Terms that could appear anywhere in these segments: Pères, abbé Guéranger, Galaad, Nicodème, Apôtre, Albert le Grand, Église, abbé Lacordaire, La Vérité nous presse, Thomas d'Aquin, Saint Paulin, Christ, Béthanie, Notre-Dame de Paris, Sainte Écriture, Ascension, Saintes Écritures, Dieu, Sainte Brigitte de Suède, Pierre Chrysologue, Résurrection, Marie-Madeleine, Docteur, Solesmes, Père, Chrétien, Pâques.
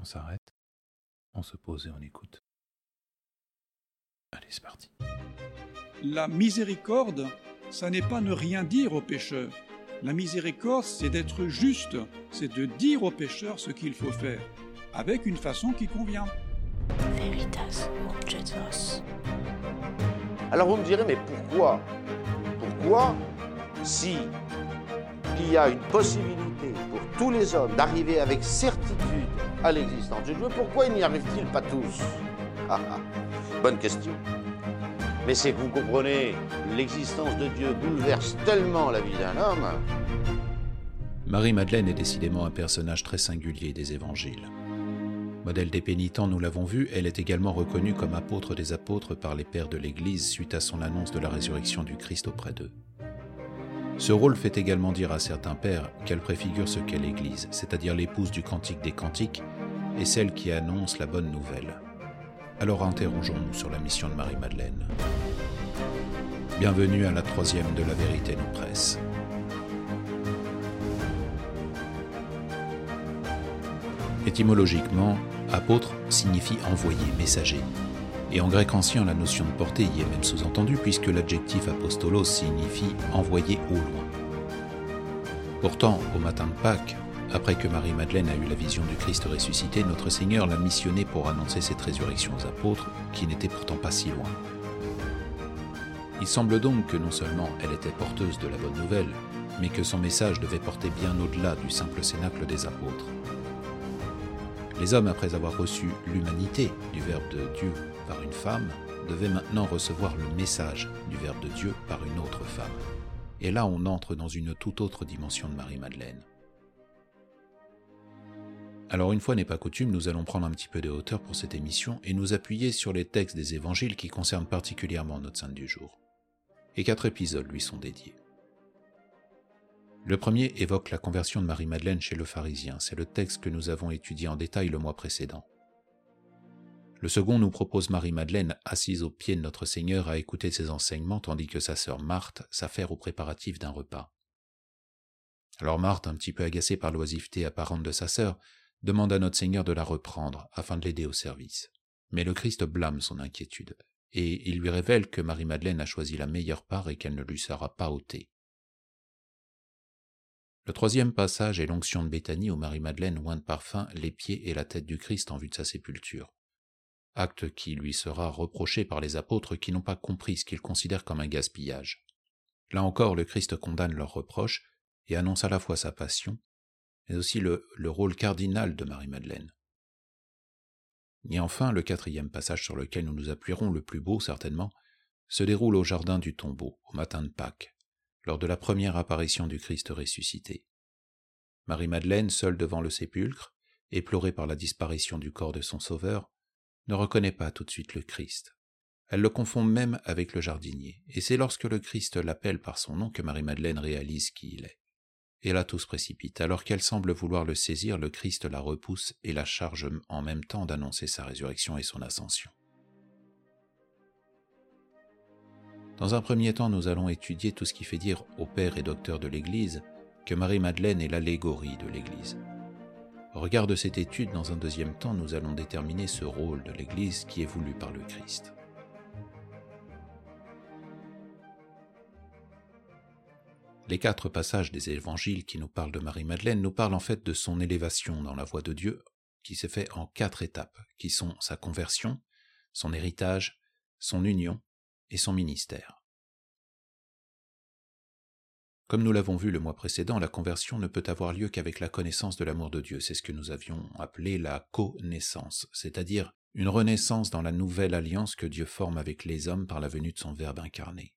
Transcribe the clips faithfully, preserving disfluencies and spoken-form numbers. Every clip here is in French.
On s'arrête, on se pose et on écoute. Allez, c'est parti. La miséricorde, ça n'est pas ne rien dire aux pécheurs. La miséricorde, c'est d'être juste, c'est de dire aux pécheurs ce qu'il faut faire, avec une façon qui convient. Veritas objetos. Alors vous me direz, mais pourquoi ? Pourquoi, si il y a une possibilité pour tous les hommes d'arriver avec certitude à l'existence de Dieu, pourquoi ils n'y arrivent-ils pas tous ? Ah, ah, bonne question. Mais c'est que vous comprenez, l'existence de Dieu bouleverse tellement la vie d'un homme. Marie-Madeleine est décidément un personnage très singulier des Évangiles. Modèle des pénitents, nous l'avons vu, elle est également reconnue comme apôtre des apôtres par les pères de l'Église suite à son annonce de la résurrection du Christ auprès d'eux. Ce rôle fait également dire à certains pères qu'elle préfigure ce qu'est l'Église, c'est-à-dire l'épouse du Cantique des Cantiques et celle qui annonce la bonne nouvelle. Alors interrogeons-nous sur la mission de Marie-Madeleine. Bienvenue à la troisième de La Vérité nous presse. Étymologiquement, apôtre signifie envoyé, messager. Et en grec ancien, la notion de portée y est même sous-entendue puisque l'adjectif apostolos signifie envoyé au loin. Pourtant, au matin de Pâques, après que Marie-Madeleine a eu la vision du Christ ressuscité, notre Seigneur l'a missionnée pour annoncer cette résurrection aux apôtres, qui n'étaient pourtant pas si loin. Il semble donc que non seulement elle était porteuse de la bonne nouvelle, mais que son message devait porter bien au-delà du simple cénacle des apôtres. Les hommes, après avoir reçu l'humanité du Verbe de Dieu par une femme, devaient maintenant recevoir le message du Verbe de Dieu par une autre femme. Et là, on entre dans une toute autre dimension de Marie-Madeleine. Alors une fois n'est pas coutume, nous allons prendre un petit peu de hauteur pour cette émission et nous appuyer sur les textes des évangiles qui concernent particulièrement notre sainte du jour. Et quatre épisodes lui sont dédiés. Le premier évoque la conversion de Marie-Madeleine chez le pharisien, c'est le texte que nous avons étudié en détail le mois précédent. Le second nous propose Marie-Madeleine, assise aux pieds de notre Seigneur, à écouter ses enseignements tandis que sa sœur Marthe s'affaire aux préparatifs d'un repas. Alors Marthe, un petit peu agacée par l'oisiveté apparente de sa sœur, demande à notre Seigneur de la reprendre afin de l'aider au service. Mais le Christ blâme son inquiétude, et il lui révèle que Marie-Madeleine a choisi la meilleure part et qu'elle ne lui sera pas ôtée. Le troisième passage est l'onction de Béthanie où Marie-Madeleine oint de parfum les pieds et la tête du Christ en vue de sa sépulture. Acte qui lui sera reproché par les apôtres qui n'ont pas compris ce qu'ils considèrent comme un gaspillage. Là encore, le Christ condamne leurs reproches et annonce à la fois sa passion, mais aussi le, le rôle cardinal de Marie-Madeleine. Et enfin, le quatrième passage sur lequel nous nous appuierons, le plus beau certainement, se déroule au jardin du tombeau, au matin de Pâques, lors de la première apparition du Christ ressuscité. Marie-Madeleine, seule devant le sépulcre, éplorée par la disparition du corps de son Sauveur, ne reconnaît pas tout de suite le Christ. Elle le confond même avec le jardinier, et c'est lorsque le Christ l'appelle par son nom que Marie-Madeleine réalise qui il est. Et là tout se précipite, alors qu'elle semble vouloir le saisir, le Christ la repousse et la charge en même temps d'annoncer sa résurrection et son ascension. Dans un premier temps, nous allons étudier tout ce qui fait dire au Père et Docteur de l'Église que Marie-Madeleine est l'allégorie de l'Église. Au regard de cette étude, dans un deuxième temps, nous allons déterminer ce rôle de l'Église qui est voulu par le Christ. Les quatre passages des évangiles qui nous parlent de Marie-Madeleine nous parlent en fait de son élévation dans la voie de Dieu qui s'est faite en quatre étapes, qui sont sa conversion, son héritage, son union et son ministère. Comme nous l'avons vu le mois précédent, la conversion ne peut avoir lieu qu'avec la connaissance de l'amour de Dieu, c'est ce que nous avions appelé la connaissance, c'est-à-dire une renaissance dans la nouvelle alliance que Dieu forme avec les hommes par la venue de son Verbe incarné.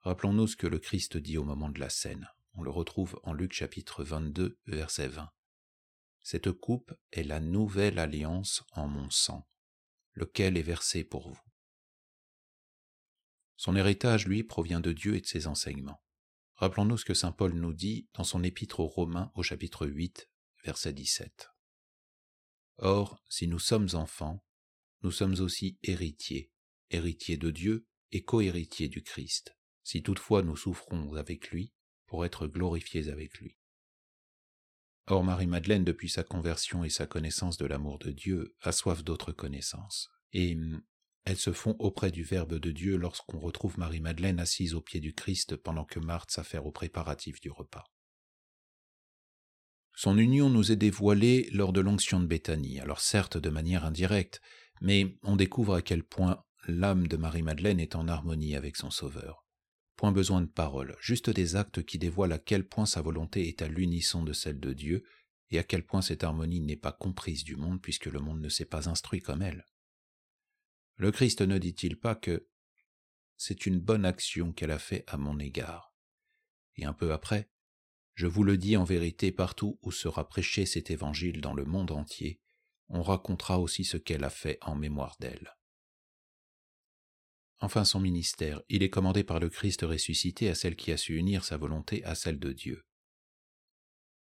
Rappelons-nous ce que le Christ dit au moment de la scène. On le retrouve en Luc chapitre vingt-deux, verset vingt. « Cette coupe est la nouvelle alliance en mon sang, lequel est versé pour vous. » Son héritage, lui, provient de Dieu et de ses enseignements. Rappelons-nous ce que saint Paul nous dit dans son épître aux Romains au chapitre huit, verset dix-sept. « Or, si nous sommes enfants, nous sommes aussi héritiers, héritiers de Dieu et co-héritiers du Christ. » si toutefois nous souffrons avec lui, pour être glorifiés avec lui. Or Marie-Madeleine, depuis sa conversion et sa connaissance de l'amour de Dieu, a soif d'autres connaissances. Et elles se font auprès du Verbe de Dieu lorsqu'on retrouve Marie-Madeleine assise aux pieds du Christ pendant que Marthe s'affaire aux préparatifs du repas. Son union nous est dévoilée lors de l'onction de Béthanie, alors certes de manière indirecte, mais on découvre à quel point l'âme de Marie-Madeleine est en harmonie avec son Sauveur. Point besoin de paroles, juste des actes qui dévoilent à quel point sa volonté est à l'unisson de celle de Dieu, et à quel point cette harmonie n'est pas comprise du monde puisque le monde ne s'est pas instruit comme elle. Le Christ ne dit-il pas que « c'est une bonne action qu'elle a faite à mon égard » Et un peu après, « je vous le dis en vérité, partout où sera prêché cet évangile dans le monde entier, on racontera aussi ce qu'elle a fait en mémoire d'elle. » Enfin son ministère, il est commandé par le Christ ressuscité à celle qui a su unir sa volonté à celle de Dieu.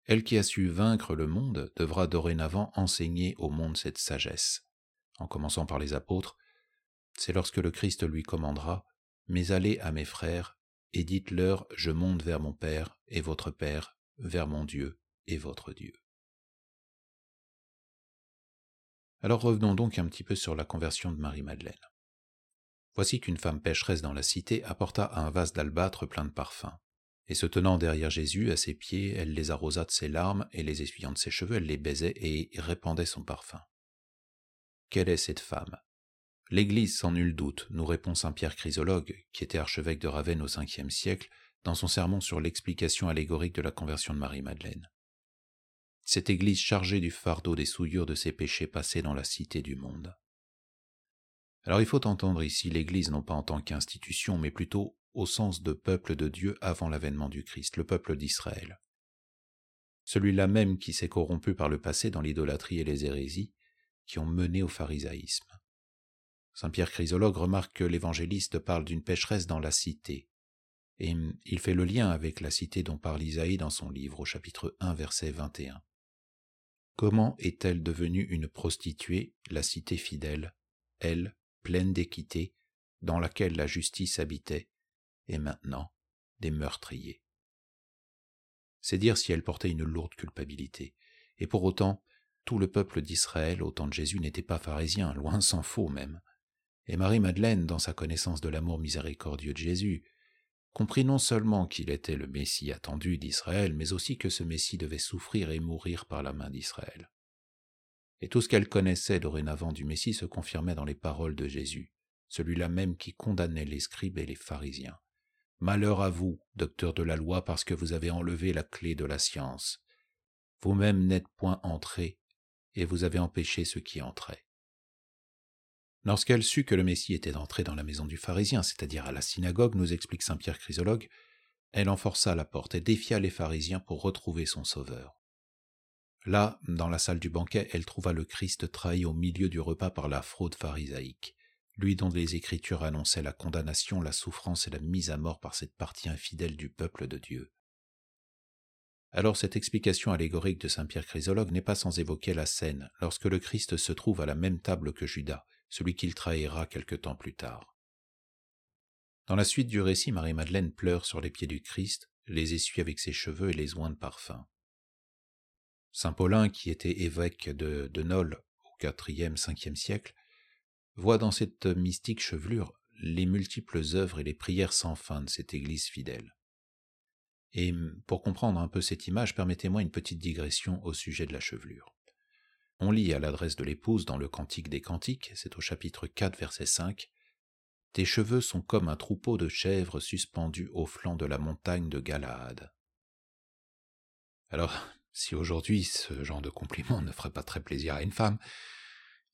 Elle qui a su vaincre le monde devra dorénavant enseigner au monde cette sagesse, en commençant par les apôtres. C'est lorsque le Christ lui commandera « Mais allez à mes frères, et dites-leur, je monte vers mon Père et votre Père, vers mon Dieu et votre Dieu. » Alors revenons donc un petit peu sur la conversion de Marie-Madeleine. Voici qu'une femme pécheresse dans la cité apporta un vase d'albâtre plein de parfums, et se tenant derrière Jésus, à ses pieds, elle les arrosa de ses larmes, et les essuyant de ses cheveux, elle les baisait et répandait son parfum. Quelle est cette femme ? L'Église, sans nul doute, nous répond Saint Pierre Chrysologue, qui était archevêque de Ravenne au cinquième siècle, dans son sermon sur l'explication allégorique de la conversion de Marie-Madeleine. Cette Église chargée du fardeau des souillures de ses péchés passés dans la cité du monde. Alors il faut entendre ici l'Église non pas en tant qu'institution, mais plutôt au sens de peuple de Dieu avant l'avènement du Christ, le peuple d'Israël. Celui-là même qui s'est corrompu par le passé dans l'idolâtrie et les hérésies, qui ont mené au pharisaïsme. Saint Pierre Chrysologue remarque que l'évangéliste parle d'une pécheresse dans la cité, et il fait le lien avec la cité dont parle Isaïe dans son livre, au chapitre un, verset vingt et un. Comment est-elle devenue une prostituée, la cité fidèle, elle, pleine d'équité, dans laquelle la justice habitait, et maintenant des meurtriers. C'est dire si elle portait une lourde culpabilité, et pour autant, tout le peuple d'Israël au temps de Jésus n'était pas pharisien, loin s'en faut même. Et Marie-Madeleine, dans sa connaissance de l'amour miséricordieux de Jésus, comprit non seulement qu'il était le Messie attendu d'Israël, mais aussi que ce Messie devait souffrir et mourir par la main d'Israël. Et tout ce qu'elle connaissait dorénavant du Messie se confirmait dans les paroles de Jésus, celui-là même qui condamnait les scribes et les pharisiens. « Malheur à vous, docteurs de la loi, parce que vous avez enlevé la clé de la science. Vous-même n'êtes point entrés, et vous avez empêché ceux qui entraient. » Lorsqu'elle sut que le Messie était entré dans la maison du pharisien, c'est-à-dire à la synagogue, nous explique Saint Pierre Chrysologue, elle en força la porte et défia les pharisiens pour retrouver son sauveur. Là, dans la salle du banquet, elle trouva le Christ trahi au milieu du repas par la fraude pharisaïque, lui dont les Écritures annonçaient la condamnation, la souffrance et la mise à mort par cette partie infidèle du peuple de Dieu. Alors cette explication allégorique de Saint Pierre Chrysologue n'est pas sans évoquer la scène, lorsque le Christ se trouve à la même table que Judas, celui qu'il trahira quelque temps plus tard. Dans la suite du récit, Marie-Madeleine pleure sur les pieds du Christ, les essuie avec ses cheveux et les oint de parfum. Saint Paulin, qui était évêque de, de Nol au quatrième, cinquième siècle, voit dans cette mystique chevelure les multiples œuvres et les prières sans fin de cette Église fidèle. Et pour comprendre un peu cette image, permettez-moi une petite digression au sujet de la chevelure. On lit à l'adresse de l'épouse dans le Cantique des Cantiques, c'est au chapitre quatre, verset cinq, « Tes cheveux sont comme un troupeau de chèvres suspendues au flanc de la montagne de Galaad. » Alors, si aujourd'hui ce genre de compliment ne ferait pas très plaisir à une femme,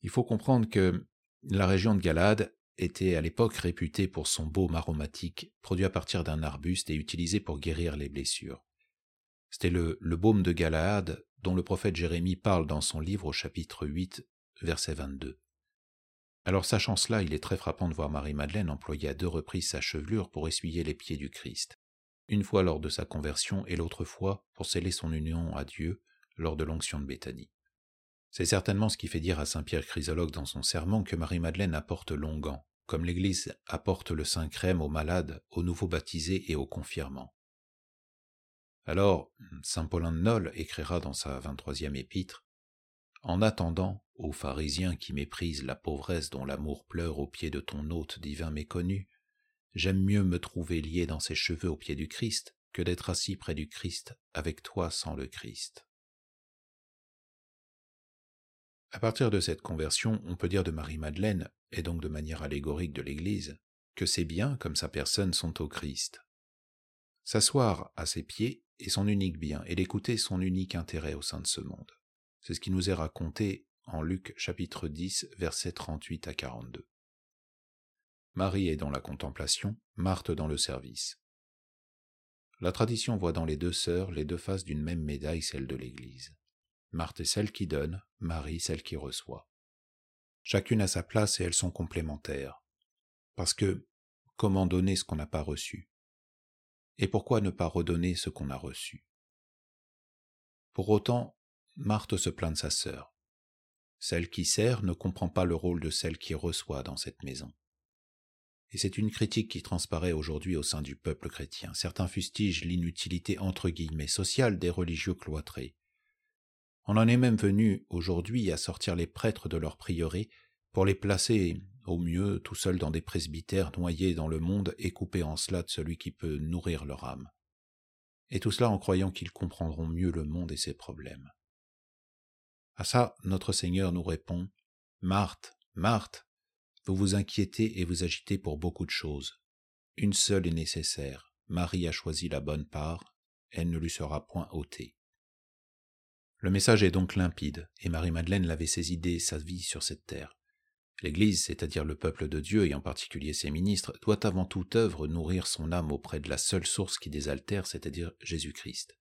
il faut comprendre que la région de Galaad était à l'époque réputée pour son baume aromatique, produit à partir d'un arbuste et utilisé pour guérir les blessures. C'était le, le baume de Galaad, dont le prophète Jérémie parle dans son livre au chapitre huit, verset vingt-deux. Alors sachant cela, il est très frappant de voir Marie-Madeleine employer à deux reprises sa chevelure pour essuyer les pieds du Christ, une fois lors de sa conversion et l'autre fois pour sceller son union à Dieu lors de l'onction de Béthanie. C'est certainement ce qui fait dire à Saint Pierre Chrysologue dans son sermon que Marie-Madeleine apporte l'onguent, comme l'Église apporte le Saint-Crème aux malades, aux nouveaux baptisés et aux confirmants. Alors, saint Paulin de Nol écrira dans sa vingt-troisième épître « En attendant, ô pharisiens qui méprisent la pauvresse dont l'amour pleure aux pieds de ton hôte divin méconnu, j'aime mieux me trouver lié dans ses cheveux aux pieds du Christ que d'être assis près du Christ avec toi sans le Christ. » À partir de cette conversion, on peut dire de Marie-Madeleine, et donc de manière allégorique de l'Église, que ses biens comme sa personne sont au Christ. S'asseoir à ses pieds est son unique bien, et l'écouter son unique intérêt au sein de ce monde. C'est ce qui nous est raconté en Luc chapitre dix, versets trente-huit à quarante-deux. Marie est dans la contemplation, Marthe dans le service. La tradition voit dans les deux sœurs les deux faces d'une même médaille, celle de l'Église. Marthe est celle qui donne, Marie celle qui reçoit. Chacune a sa place et elles sont complémentaires. Parce que, comment donner ce qu'on n'a pas reçu ? Et pourquoi ne pas redonner ce qu'on a reçu ? Pour autant, Marthe se plaint de sa sœur. Celle qui sert ne comprend pas le rôle de celle qui reçoit dans cette maison. Et c'est une critique qui transparaît aujourd'hui au sein du peuple chrétien. Certains fustigent l'inutilité entre guillemets sociale des religieux cloîtrés. On en est même venu aujourd'hui à sortir les prêtres de leur prieuré pour les placer, au mieux, tout seuls dans des presbytères noyés dans le monde et coupés en cela de celui qui peut nourrir leur âme. Et tout cela en croyant qu'ils comprendront mieux le monde et ses problèmes. À ça, notre Seigneur nous répond « Marthe, Marthe, vous vous inquiétez et vous agitez pour beaucoup de choses. Une seule est nécessaire. Marie a choisi la bonne part, elle ne lui sera point ôtée. » Le message est donc limpide, et Marie-Madeleine l'avait saisi dès sa vie sur cette terre. L'Église, c'est-à-dire le peuple de Dieu et en particulier ses ministres, doit avant toute œuvre nourrir son âme auprès de la seule source qui désaltère, c'est-à-dire Jésus-Christ.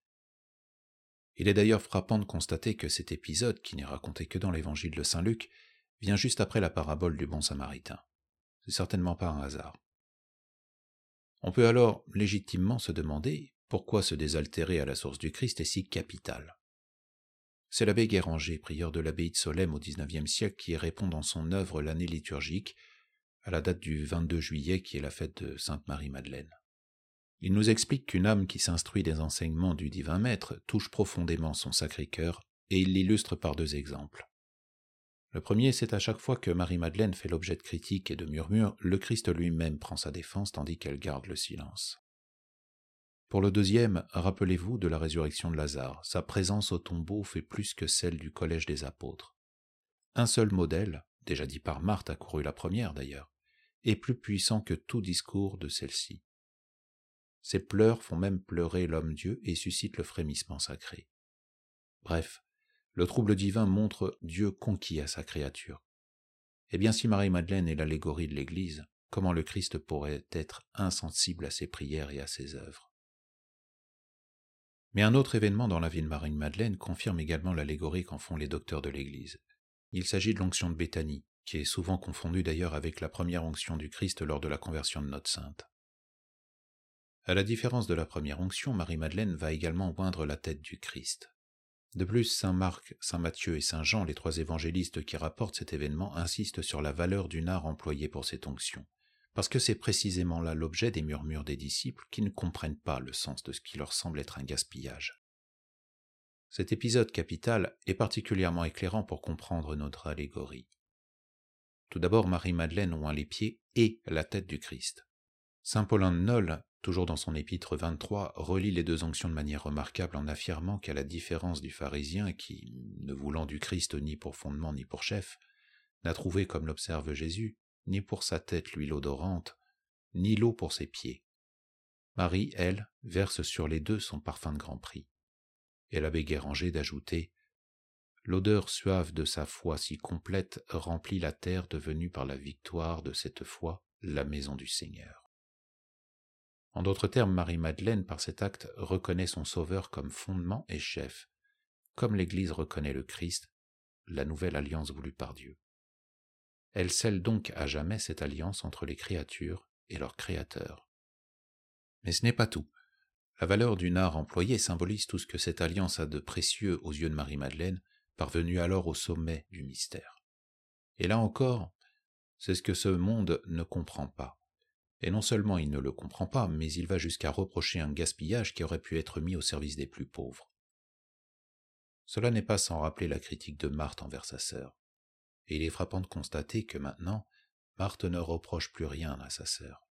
Il est d'ailleurs frappant de constater que cet épisode, qui n'est raconté que dans l'évangile de saint Luc, vient juste après la parabole du bon samaritain. C'est certainement pas un hasard. On peut alors légitimement se demander pourquoi se désaltérer à la source du Christ est si capital. C'est l'abbé Guéranger, prieur de l'abbaye de Solesmes au dix-neuvième siècle, qui répond dans son œuvre l'année liturgique à la date du vingt-deux juillet qui est la fête de Sainte Marie-Madeleine. Il nous explique qu'une âme qui s'instruit des enseignements du divin maître touche profondément son sacré cœur et il l'illustre par deux exemples. Le premier, c'est à chaque fois que Marie-Madeleine fait l'objet de critiques et de murmures, le Christ lui-même prend sa défense tandis qu'elle garde le silence. Pour le deuxième, rappelez-vous de la résurrection de Lazare. Sa présence au tombeau fait plus que celle du collège des apôtres. Un seul modèle, déjà dit par Marthe, accourue la première d'ailleurs, est plus puissant que tout discours de celle-ci. Ses pleurs font même pleurer l'homme-Dieu et suscitent le frémissement sacré. Bref, le trouble divin montre Dieu conquis à sa créature. Eh bien, si Marie-Madeleine est l'allégorie de l'Église, comment le Christ pourrait être insensible à ses prières et à ses œuvres ? Mais un autre événement dans la vie de Marie-Madeleine confirme également l'allégorie qu'en font les docteurs de l'Église. Il s'agit de l'onction de Béthanie, qui est souvent confondue d'ailleurs avec la première onction du Christ lors de la conversion de notre sainte. À la différence de la première onction, Marie-Madeleine va également oindre la tête du Christ. De plus, saint Marc, saint Matthieu et saint Jean, les trois évangélistes qui rapportent cet événement, insistent sur la valeur du nard employé pour cette onction, parce que c'est précisément là l'objet des murmures des disciples qui ne comprennent pas le sens de ce qui leur semble être un gaspillage. Cet épisode capital est particulièrement éclairant pour comprendre notre allégorie. Tout d'abord, Marie-Madeleine oint les pieds et la tête du Christ. Saint Paulin de Nol, toujours dans son épître vingt-trois, relie les deux onctions de manière remarquable en affirmant qu'à la différence du pharisien qui, ne voulant du Christ ni pour fondement ni pour chef, n'a trouvé, comme l'observe Jésus, ni pour sa tête l'huile odorante, ni l'eau pour ses pieds. Marie, elle, verse sur les deux son parfum de grand prix. Et l'abbé Guéranger d'ajouter « L'odeur suave de sa foi si complète remplit la terre devenue par la victoire de cette foi la maison du Seigneur. » En d'autres termes, Marie-Madeleine, par cet acte, reconnaît son Sauveur comme fondement et chef, comme l'Église reconnaît le Christ, la nouvelle alliance voulue par Dieu. Elle scelle donc à jamais cette alliance entre les créatures et leur créateur. Mais ce n'est pas tout. La valeur du nard employé symbolise tout ce que cette alliance a de précieux aux yeux de Marie-Madeleine, parvenue alors au sommet du mystère. Et là encore, c'est ce que ce monde ne comprend pas. Et non seulement il ne le comprend pas, mais il va jusqu'à reprocher un gaspillage qui aurait pu être mis au service des plus pauvres. Cela n'est pas sans rappeler la critique de Marthe envers sa sœur. Et il est frappant de constater que maintenant, Marthe ne reproche plus rien à sa sœur.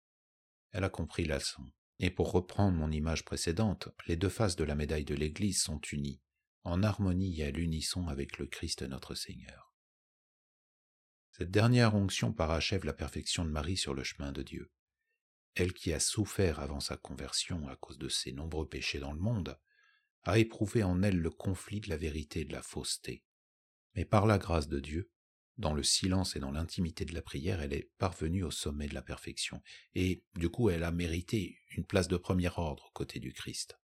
Elle a compris la leçon. Et pour reprendre mon image précédente, les deux faces de la médaille de l'Église sont unies, en harmonie et à l'unisson avec le Christ notre Seigneur. Cette dernière onction parachève la perfection de Marie sur le chemin de Dieu. Elle qui a souffert avant sa conversion à cause de ses nombreux péchés dans le monde, a éprouvé en elle le conflit de la vérité et de la fausseté. Mais par la grâce de Dieu, dans le silence et dans l'intimité de la prière, elle est parvenue au sommet de la perfection, et du coup elle a mérité une place de premier ordre aux côtés du Christ.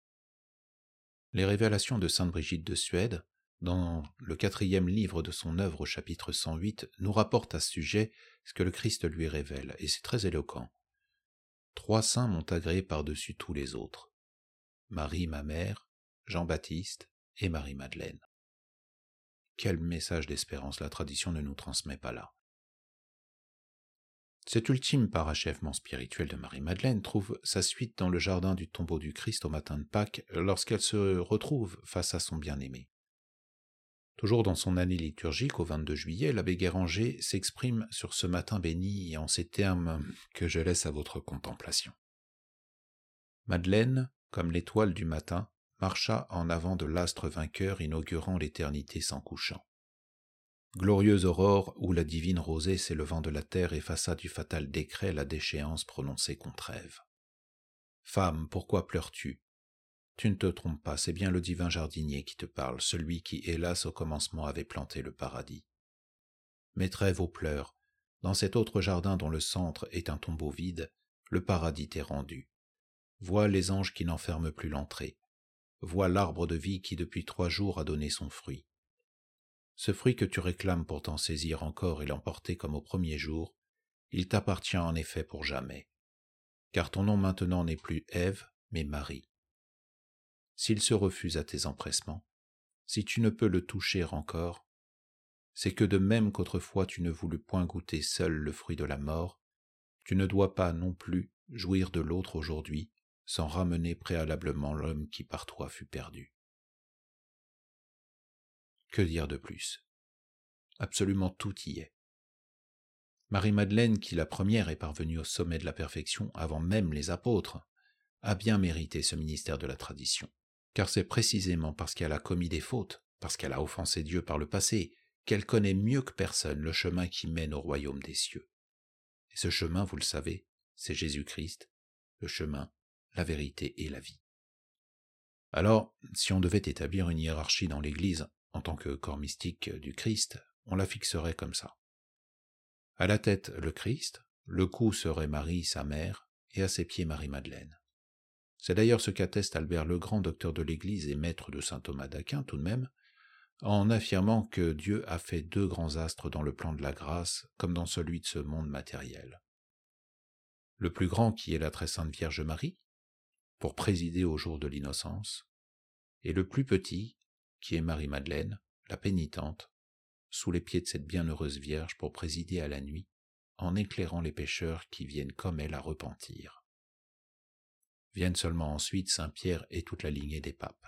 Les révélations de Sainte Brigitte de Suède, dans le quatrième livre de son œuvre au chapitre cent huit, nous rapportent à ce sujet ce que le Christ lui révèle, et c'est très éloquent. « Trois saints m'ont agréé par-dessus tous les autres, Marie ma mère, Jean-Baptiste et Marie-Madeleine. » Quel message d'espérance la tradition ne nous transmet pas là. Cet ultime parachèvement spirituel de Marie-Madeleine trouve sa suite dans le jardin du tombeau du Christ au matin de Pâques, lorsqu'elle se retrouve face à son bien-aimé. Toujours dans son année liturgique, au vingt-deux juillet, l'abbé Guéranger s'exprime sur ce matin béni en ces termes que je laisse à votre contemplation. Madeleine, comme l'étoile du matin, marcha en avant de l'astre vainqueur inaugurant l'éternité sans couchant. Glorieuse aurore où la divine rosée s'élevant de la terre effaça du fatal décret la déchéance prononcée contre Ève. Femme, pourquoi pleures-tu? Tu ne te trompes pas, c'est bien le divin jardinier qui te parle, celui qui, hélas, au commencement avait planté le paradis. Mais trêve aux pleurs, dans cet autre jardin dont le centre est un tombeau vide, le paradis t'est rendu. Vois les anges qui n'enferment plus l'entrée. Vois l'arbre de vie qui depuis trois jours a donné son fruit. Ce fruit que tu réclames pour t'en saisir encore et l'emporter comme au premier jour, il t'appartient en effet pour jamais, car ton nom maintenant n'est plus Ève, mais Marie. S'il se refuse à tes empressements, si tu ne peux le toucher encore, c'est que de même qu'autrefois tu ne voulus point goûter seul le fruit de la mort, tu ne dois pas non plus jouir de l'autre aujourd'hui, sans ramener préalablement l'homme qui par toi fut perdu. Que dire de plus? Absolument tout y est. Marie-Madeleine, qui la première est parvenue au sommet de la perfection avant même les apôtres, a bien mérité ce ministère de la tradition, car c'est précisément parce qu'elle a commis des fautes, parce qu'elle a offensé Dieu par le passé, qu'elle connaît mieux que personne le chemin qui mène au royaume des cieux. Et ce chemin, vous le savez, c'est Jésus-Christ, le chemin, la vérité et la vie. Alors, si on devait établir une hiérarchie dans l'Église en tant que corps mystique du Christ, on la fixerait comme ça. À la tête, le Christ, le cou serait Marie, sa mère, et à ses pieds Marie-Madeleine. C'est d'ailleurs ce qu'atteste Albert le Grand, docteur de l'Église et maître de saint Thomas d'Aquin tout de même, en affirmant que Dieu a fait deux grands astres dans le plan de la grâce comme dans celui de ce monde matériel. Le plus grand qui est la très sainte Vierge Marie, pour présider au jour de l'innocence, et le plus petit, qui est Marie-Madeleine, la pénitente, sous les pieds de cette bienheureuse Vierge pour présider à la nuit, en éclairant les pécheurs qui viennent comme elle à repentir. Viennent seulement ensuite Saint-Pierre et toute la lignée des papes.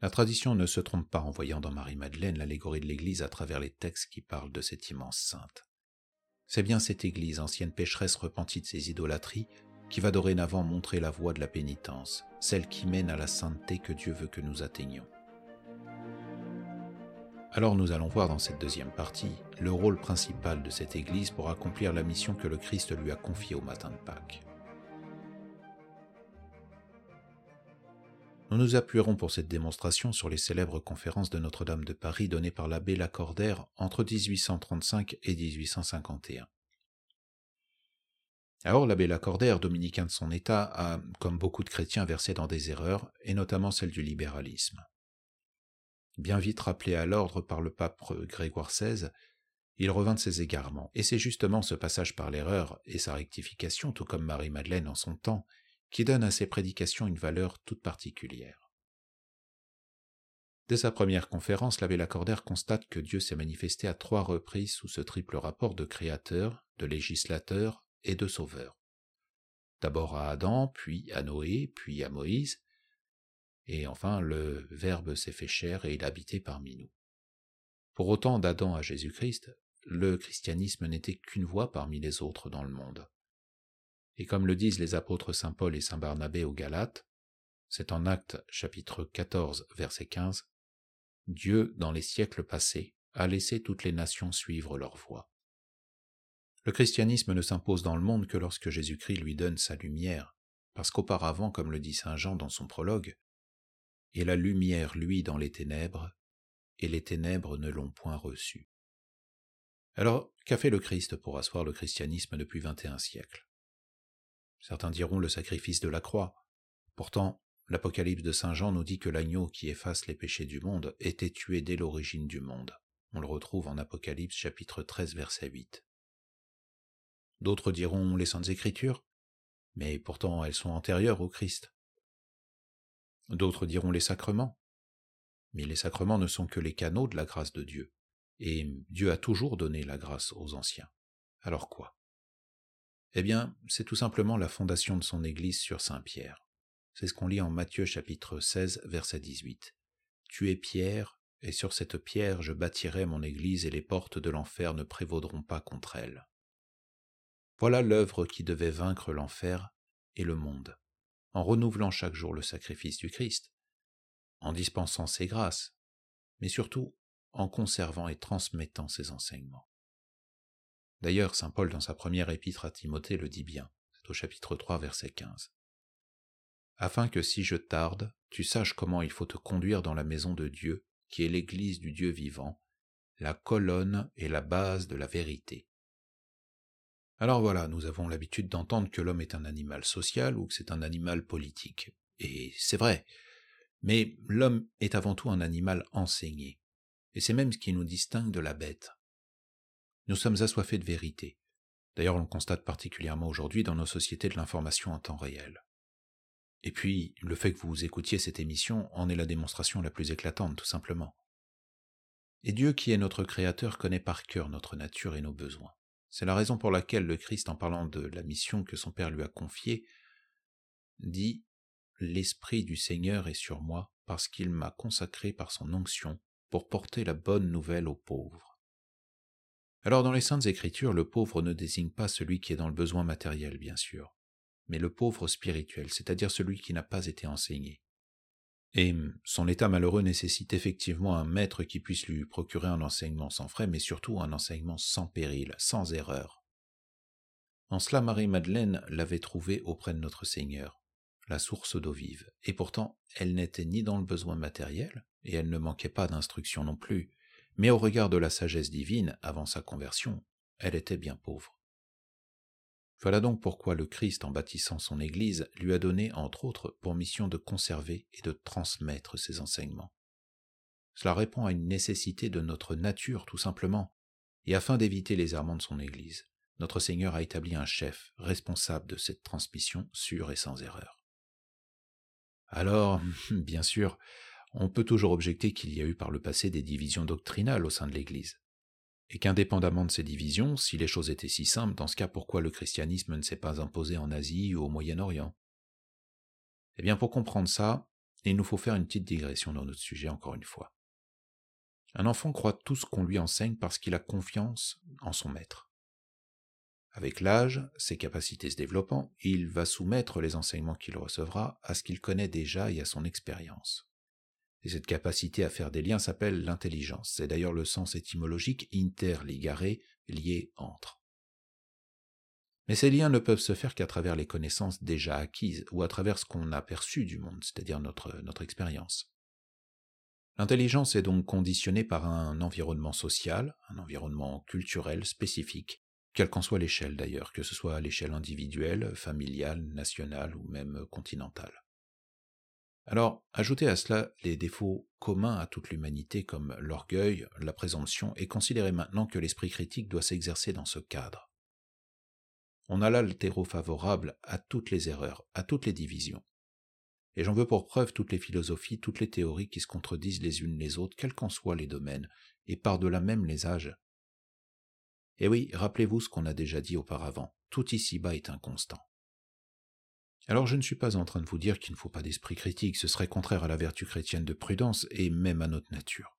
La tradition ne se trompe pas en voyant dans Marie-Madeleine l'allégorie de l'Église à travers les textes qui parlent de cette immense sainte. C'est bien cette Église, ancienne pécheresse repentie de ses idolâtries, qui va dorénavant montrer la voie de la pénitence, celle qui mène à la sainteté que Dieu veut que nous atteignions. Alors nous allons voir dans cette deuxième partie le rôle principal de cette Église pour accomplir la mission que le Christ lui a confiée au matin de Pâques. Nous nous appuierons pour cette démonstration sur les célèbres conférences de Notre-Dame de Paris données par l'abbé Lacordaire entre dix-huit cent trente-cinq et dix-huit cent cinquante et un. Alors l'abbé Lacordaire, dominicain de son état, a, comme beaucoup de chrétiens, versé dans des erreurs, et notamment celle du libéralisme. Bien vite rappelé à l'ordre par le pape Grégoire seize, il revint de ses égarements, et c'est justement ce passage par l'erreur et sa rectification, tout comme Marie-Madeleine en son temps, qui donne à ses prédications une valeur toute particulière. Dès sa première conférence, l'abbé Lacordaire constate que Dieu s'est manifesté à trois reprises sous ce triple rapport de créateur, de législateur et de sauveur. D'abord à Adam, puis à Noé, puis à Moïse, et enfin le Verbe s'est fait chair et il a habité parmi nous. Pour autant, d'Adam à Jésus-Christ, le christianisme n'était qu'une voie parmi les autres dans le monde. Et comme le disent les apôtres saint Paul et saint Barnabé aux Galates, c'est en Actes chapitre quatorze, verset quinze, « Dieu, dans les siècles passés, a laissé toutes les nations suivre leur voie. » Le christianisme ne s'impose dans le monde que lorsque Jésus-Christ lui donne sa lumière, parce qu'auparavant, comme le dit saint Jean dans son prologue, « Et la lumière luit dans les ténèbres, et les ténèbres ne l'ont point reçue. » Alors, qu'a fait le Christ pour asseoir le christianisme depuis vingt et un siècles? Certains diront le sacrifice de la croix. Pourtant, l'Apocalypse de saint Jean nous dit que l'agneau qui efface les péchés du monde était tué dès l'origine du monde. On le retrouve en Apocalypse chapitre treize verset huit. D'autres diront les Saintes Écritures, mais pourtant elles sont antérieures au Christ. D'autres diront les sacrements, mais les sacrements ne sont que les canaux de la grâce de Dieu, et Dieu a toujours donné la grâce aux anciens. Alors quoi? Eh bien, c'est tout simplement la fondation de son Église sur Saint-Pierre. C'est ce qu'on lit en Matthieu chapitre seize, verset dix-huit. « Tu es pierre, et sur cette pierre je bâtirai mon église, et les portes de l'enfer ne prévaudront pas contre elle. » Voilà l'œuvre qui devait vaincre l'enfer et le monde, en renouvelant chaque jour le sacrifice du Christ, en dispensant ses grâces, mais surtout en conservant et transmettant ses enseignements. D'ailleurs, saint Paul dans sa première épître à Timothée le dit bien, c'est au chapitre trois, verset quinze. Afin que si je tarde, tu saches comment il faut te conduire dans la maison de Dieu, qui est l'église du Dieu vivant, la colonne et la base de la vérité. Alors voilà, nous avons l'habitude d'entendre que l'homme est un animal social ou que c'est un animal politique. Et c'est vrai, mais l'homme est avant tout un animal enseigné. Et c'est même ce qui nous distingue de la bête. Nous sommes assoiffés de vérité. D'ailleurs, on le constate particulièrement aujourd'hui dans nos sociétés de l'information en temps réel. Et puis, le fait que vous écoutiez cette émission en est la démonstration la plus éclatante, tout simplement. Et Dieu, qui est notre Créateur, connaît par cœur notre nature et nos besoins. C'est la raison pour laquelle le Christ, en parlant de la mission que son Père lui a confiée, dit « L'Esprit du Seigneur est sur moi, parce qu'il m'a consacré par son onction pour porter la bonne nouvelle aux pauvres. » Alors, dans les Saintes Écritures, le pauvre ne désigne pas celui qui est dans le besoin matériel, bien sûr, mais le pauvre spirituel, c'est-à-dire celui qui n'a pas été enseigné. Et son état malheureux nécessite effectivement un maître qui puisse lui procurer un enseignement sans frais, mais surtout un enseignement sans péril, sans erreur. En cela, Marie-Madeleine l'avait trouvé auprès de notre Seigneur, la source d'eau vive, et pourtant elle n'était ni dans le besoin matériel, et elle ne manquait pas d'instruction non plus, mais au regard de la sagesse divine, avant sa conversion, elle était bien pauvre. Voilà donc pourquoi le Christ, en bâtissant son Église, lui a donné, entre autres, pour mission de conserver et de transmettre ses enseignements. Cela répond à une nécessité de notre nature, tout simplement, et afin d'éviter les errements de son Église, notre Seigneur a établi un chef responsable de cette transmission sûre et sans erreur. Alors, bien sûr, on peut toujours objecter qu'il y a eu par le passé des divisions doctrinales au sein de l'Église. Et qu'indépendamment de ces divisions, si les choses étaient si simples, dans ce cas, pourquoi le christianisme ne s'est pas imposé en Asie ou au Moyen-Orient? Eh bien, pour comprendre ça, il nous faut faire une petite digression dans notre sujet encore une fois. Un enfant croit tout ce qu'on lui enseigne parce qu'il a confiance en son maître. Avec l'âge, ses capacités se développant, il va soumettre les enseignements qu'il recevra à ce qu'il connaît déjà et à son expérience. Et cette capacité à faire des liens s'appelle l'intelligence. C'est d'ailleurs le sens étymologique interligare, lié entre. Mais ces liens ne peuvent se faire qu'à travers les connaissances déjà acquises ou à travers ce qu'on a perçu du monde, c'est-à-dire notre, notre expérience. L'intelligence est donc conditionnée par un environnement social, un environnement culturel spécifique, quelle qu'en soit l'échelle d'ailleurs, que ce soit à l'échelle individuelle, familiale, nationale ou même continentale. Alors, ajouter à cela les défauts communs à toute l'humanité comme l'orgueil, la présomption, et considérer maintenant que l'esprit critique doit s'exercer dans ce cadre. On a là le terreau favorable à toutes les erreurs, à toutes les divisions. et j'en veux pour preuve toutes les philosophies, toutes les théories qui se contredisent les unes les autres, quels qu'en soient les domaines, et par-delà même les âges. Et oui, rappelez-vous ce qu'on a déjà dit auparavant, tout ici-bas est inconstant. Alors je ne suis pas en train de vous dire qu'il ne faut pas d'esprit critique, ce serait contraire à la vertu chrétienne de prudence et même à notre nature.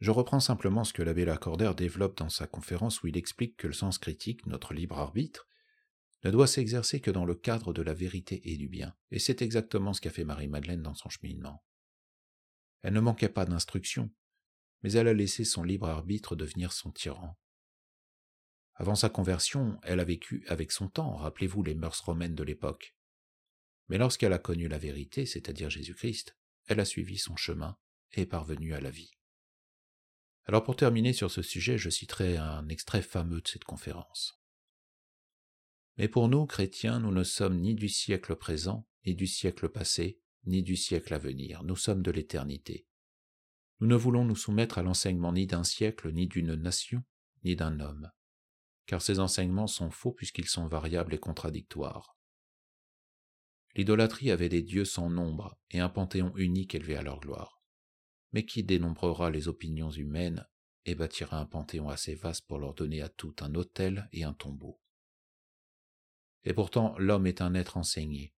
Je reprends simplement ce que l'abbé Lacordaire développe dans sa conférence où il explique que le sens critique, notre libre arbitre, ne doit s'exercer que dans le cadre de la vérité et du bien, et c'est exactement ce qu'a fait Marie-Madeleine dans son cheminement. Elle ne manquait pas d'instruction, mais elle a laissé son libre arbitre devenir son tyran. Avant sa conversion, elle a vécu avec son temps, rappelez-vous les mœurs romaines de l'époque. Mais lorsqu'elle a connu la vérité, c'est-à-dire Jésus-Christ, elle a suivi son chemin et est parvenue à la vie. Alors pour terminer sur ce sujet, je citerai un extrait fameux de cette conférence. « Mais pour nous, chrétiens, nous ne sommes ni du siècle présent, ni du siècle passé, ni du siècle à venir, nous sommes de l'éternité. Nous ne voulons nous soumettre à l'enseignement ni d'un siècle, ni d'une nation, ni d'un homme. Car ces enseignements sont faux puisqu'ils sont variables et contradictoires. L'idolâtrie avait des dieux sans nombre et un panthéon unique élevé à leur gloire. Mais qui dénombrera les opinions humaines et bâtira un panthéon assez vaste pour leur donner à toutes un autel et un tombeau? Et pourtant, l'homme est un être enseigné.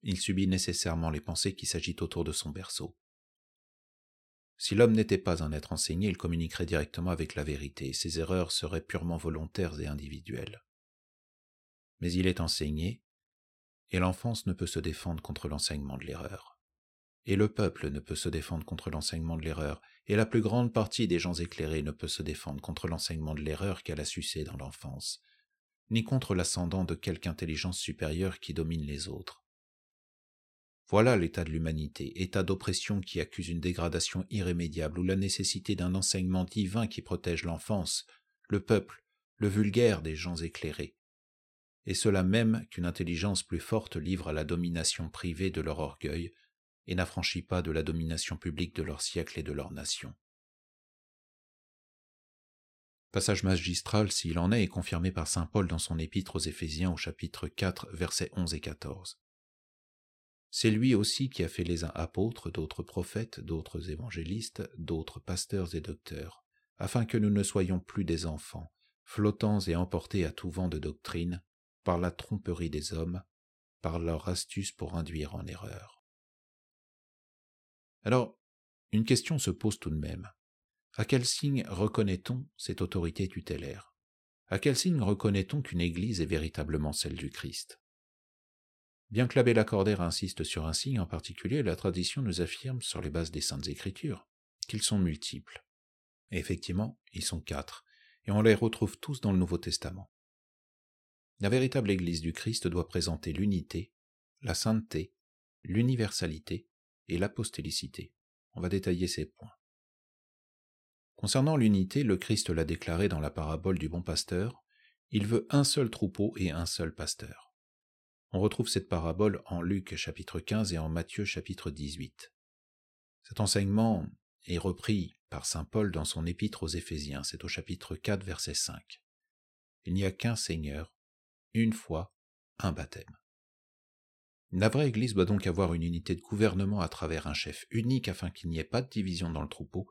Il subit nécessairement les pensées qui s'agitent autour de son berceau. Si l'homme n'était pas un être enseigné, il communiquerait directement avec la vérité, et ses erreurs seraient purement volontaires et individuelles. Mais il est enseigné, et l'enfance ne peut se défendre contre l'enseignement de l'erreur. Et le peuple ne peut se défendre contre l'enseignement de l'erreur, et la plus grande partie des gens éclairés ne peut se défendre contre l'enseignement de l'erreur qu'elle a sucé dans l'enfance, ni contre l'ascendant de quelque intelligence supérieure qui domine les autres. Voilà l'état de l'humanité, état d'oppression qui accuse une dégradation irrémédiable ou la nécessité d'un enseignement divin qui protège l'enfance, le peuple, le vulgaire des gens éclairés, et cela même qu'une intelligence plus forte livre à la domination privée de leur orgueil et n'affranchit pas de la domination publique de leur siècle et de leur nation. Passage magistral s'il en est, est confirmé par saint Paul dans son épître aux Éphésiens au chapitre quatre, versets onze et quatorze. C'est lui aussi qui a fait les uns apôtres, d'autres prophètes, d'autres évangélistes, d'autres pasteurs et docteurs, afin que nous ne soyons plus des enfants, flottants et emportés à tout vent de doctrine, par la tromperie des hommes, par leur astuce pour induire en erreur. Alors, une question se pose tout de même. À quel signe reconnaît-on cette autorité tutélaire? À quel signe reconnaît-on qu'une Église est véritablement celle du Christ? Bien que l'abbé Lacordaire insiste sur un signe en particulier, la tradition nous affirme, sur les bases des Saintes Écritures, qu'ils sont multiples. Et effectivement, ils sont quatre, et on les retrouve tous dans le Nouveau Testament. La véritable Église du Christ doit présenter l'unité, la sainteté, l'universalité et l'apostolicité. On va détailler ces points. Concernant l'unité, le Christ l'a déclaré dans la parabole du bon pasteur, « Il veut un seul troupeau et un seul pasteur ». On retrouve cette parabole en Luc chapitre quinze et en Matthieu chapitre dix-huit. Cet enseignement est repris par saint Paul dans son épître aux Éphésiens, c'est au chapitre quatre, verset cinq. Il n'y a qu'un Seigneur, une foi, un baptême. La vraie Église doit donc avoir une unité de gouvernement à travers un chef unique afin qu'il n'y ait pas de division dans le troupeau,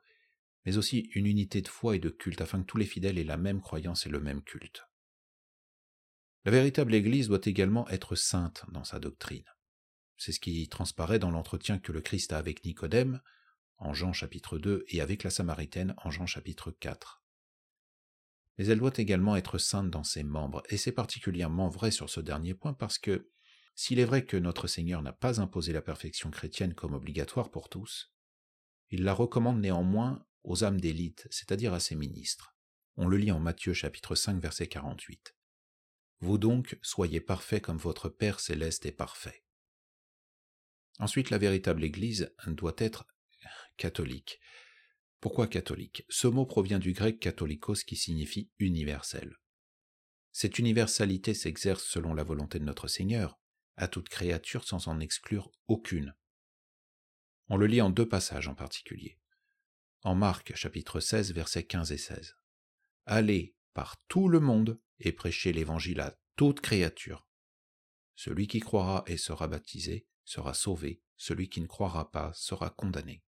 mais aussi une unité de foi et de culte afin que tous les fidèles aient la même croyance et le même culte. La véritable Église doit également être sainte dans sa doctrine. C'est ce qui transparaît dans l'entretien que le Christ a avec Nicodème, en Jean chapitre deux, et avec la Samaritaine, en Jean chapitre quatre. Mais elle doit également être sainte dans ses membres, et c'est particulièrement vrai sur ce dernier point parce que, s'il est vrai que notre Seigneur n'a pas imposé la perfection chrétienne comme obligatoire pour tous, il la recommande néanmoins aux âmes d'élite, c'est-à-dire à ses ministres. On le lit en Matthieu chapitre cinq, verset quarante-huit. « Vous donc, soyez parfaits comme votre Père céleste est parfait. » Ensuite, la véritable Église doit être catholique. Pourquoi catholique? Ce mot provient du grec « catholikos » qui signifie « universel ». Cette universalité s'exerce selon la volonté de notre Seigneur, à toute créature sans en exclure aucune. On le lit en deux passages en particulier. En Marc, chapitre seize, versets quinze et seize. « Allez par tout le monde » et prêcher l'Évangile à toute créature. Celui qui croira et sera baptisé sera sauvé, celui qui ne croira pas sera condamné.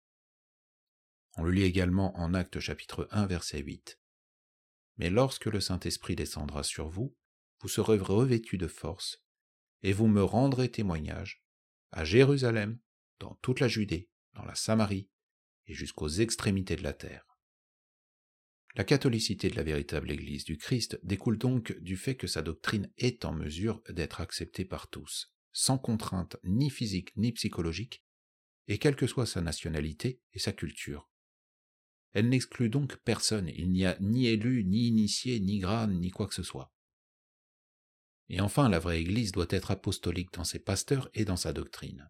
On le lit également en Actes chapitre un, verset huit. Mais lorsque le Saint-Esprit descendra sur vous, vous serez revêtus de force, et vous me rendrez témoignage, à Jérusalem, dans toute la Judée, dans la Samarie, et jusqu'aux extrémités de la terre. La catholicité de la véritable Église du Christ découle donc du fait que sa doctrine est en mesure d'être acceptée par tous, sans contrainte ni physique ni psychologique, et quelle que soit sa nationalité et sa culture. Elle n'exclut donc personne, il n'y a ni élu, ni initié, ni grade, ni quoi que ce soit. Et enfin, la vraie Église doit être apostolique dans ses pasteurs et dans sa doctrine.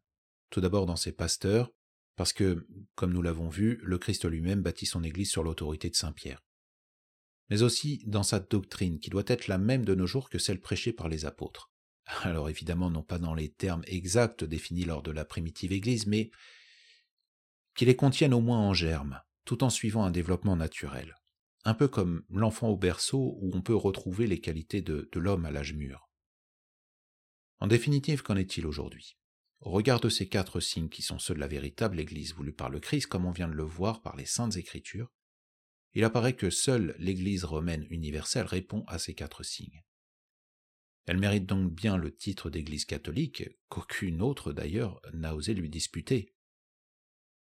Tout d'abord dans ses pasteurs, parce que, comme nous l'avons vu, le Christ lui-même bâtit son Église sur l'autorité de Saint-Pierre. Mais aussi dans sa doctrine, qui doit être la même de nos jours que celle prêchée par les apôtres. Alors évidemment, non pas dans les termes exacts définis lors de la primitive Église, mais qui les contiennent au moins en germe, tout en suivant un développement naturel. Un peu comme l'enfant au berceau, où on peut retrouver les qualités de, de l'homme à l'âge mûr. En définitive, qu'en est-il aujourd'hui ? Au regard de ces quatre signes qui sont ceux de la véritable Église voulue par le Christ, comme on vient de le voir par les Saintes Écritures, il apparaît que seule l'Église romaine universelle répond à ces quatre signes. Elle mérite donc bien le titre d'Église catholique, qu'aucune autre d'ailleurs n'a osé lui disputer.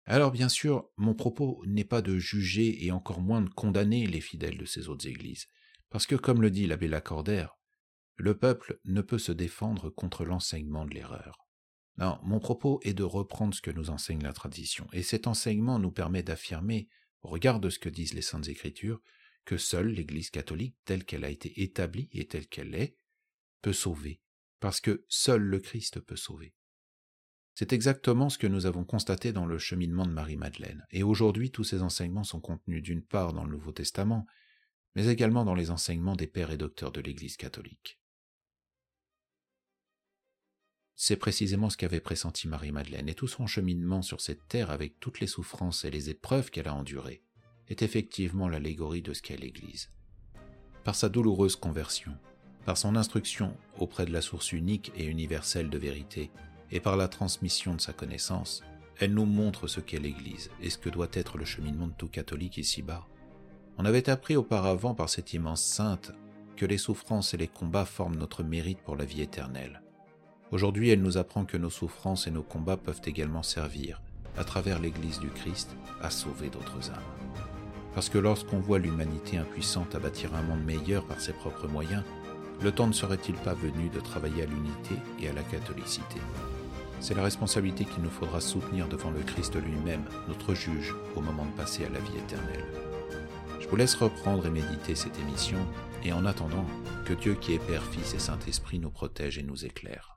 Alors bien sûr, mon propos n'est pas de juger et encore moins de condamner les fidèles de ces autres Églises, parce que comme le dit l'abbé Lacordaire, le peuple ne peut se défendre contre l'enseignement de l'erreur. Non, mon propos est de reprendre ce que nous enseigne la tradition, et cet enseignement nous permet d'affirmer, au regard de ce que disent les Saintes Écritures, que seule l'Église catholique, telle qu'elle a été établie et telle qu'elle est, peut sauver, parce que seul le Christ peut sauver. C'est exactement ce que nous avons constaté dans le cheminement de Marie-Madeleine, et aujourd'hui tous ces enseignements sont contenus d'une part dans le Nouveau Testament, mais également dans les enseignements des pères et docteurs de l'Église catholique. C'est précisément ce qu'avait pressenti Marie-Madeleine, et tout son cheminement sur cette terre, avec toutes les souffrances et les épreuves qu'elle a endurées, est effectivement l'allégorie de ce qu'est l'Église. Par sa douloureuse conversion, par son instruction auprès de la source unique et universelle de vérité, et par la transmission de sa connaissance, elle nous montre ce qu'est l'Église, et ce que doit être le cheminement de tout catholique ici-bas. On avait appris auparavant par cette immense sainte que les souffrances et les combats forment notre mérite pour la vie éternelle. Aujourd'hui, elle nous apprend que nos souffrances et nos combats peuvent également servir, à travers l'Église du Christ, à sauver d'autres âmes. Parce que lorsqu'on voit l'humanité impuissante à bâtir un monde meilleur par ses propres moyens, le temps ne serait-il pas venu de travailler à l'unité et à la catholicité ? C'est la responsabilité qu'il nous faudra soutenir devant le Christ lui-même, notre juge, au moment de passer à la vie éternelle. Je vous laisse reprendre et méditer cette émission, et en attendant, que Dieu qui est Père, Fils et Saint-Esprit nous protège et nous éclaire.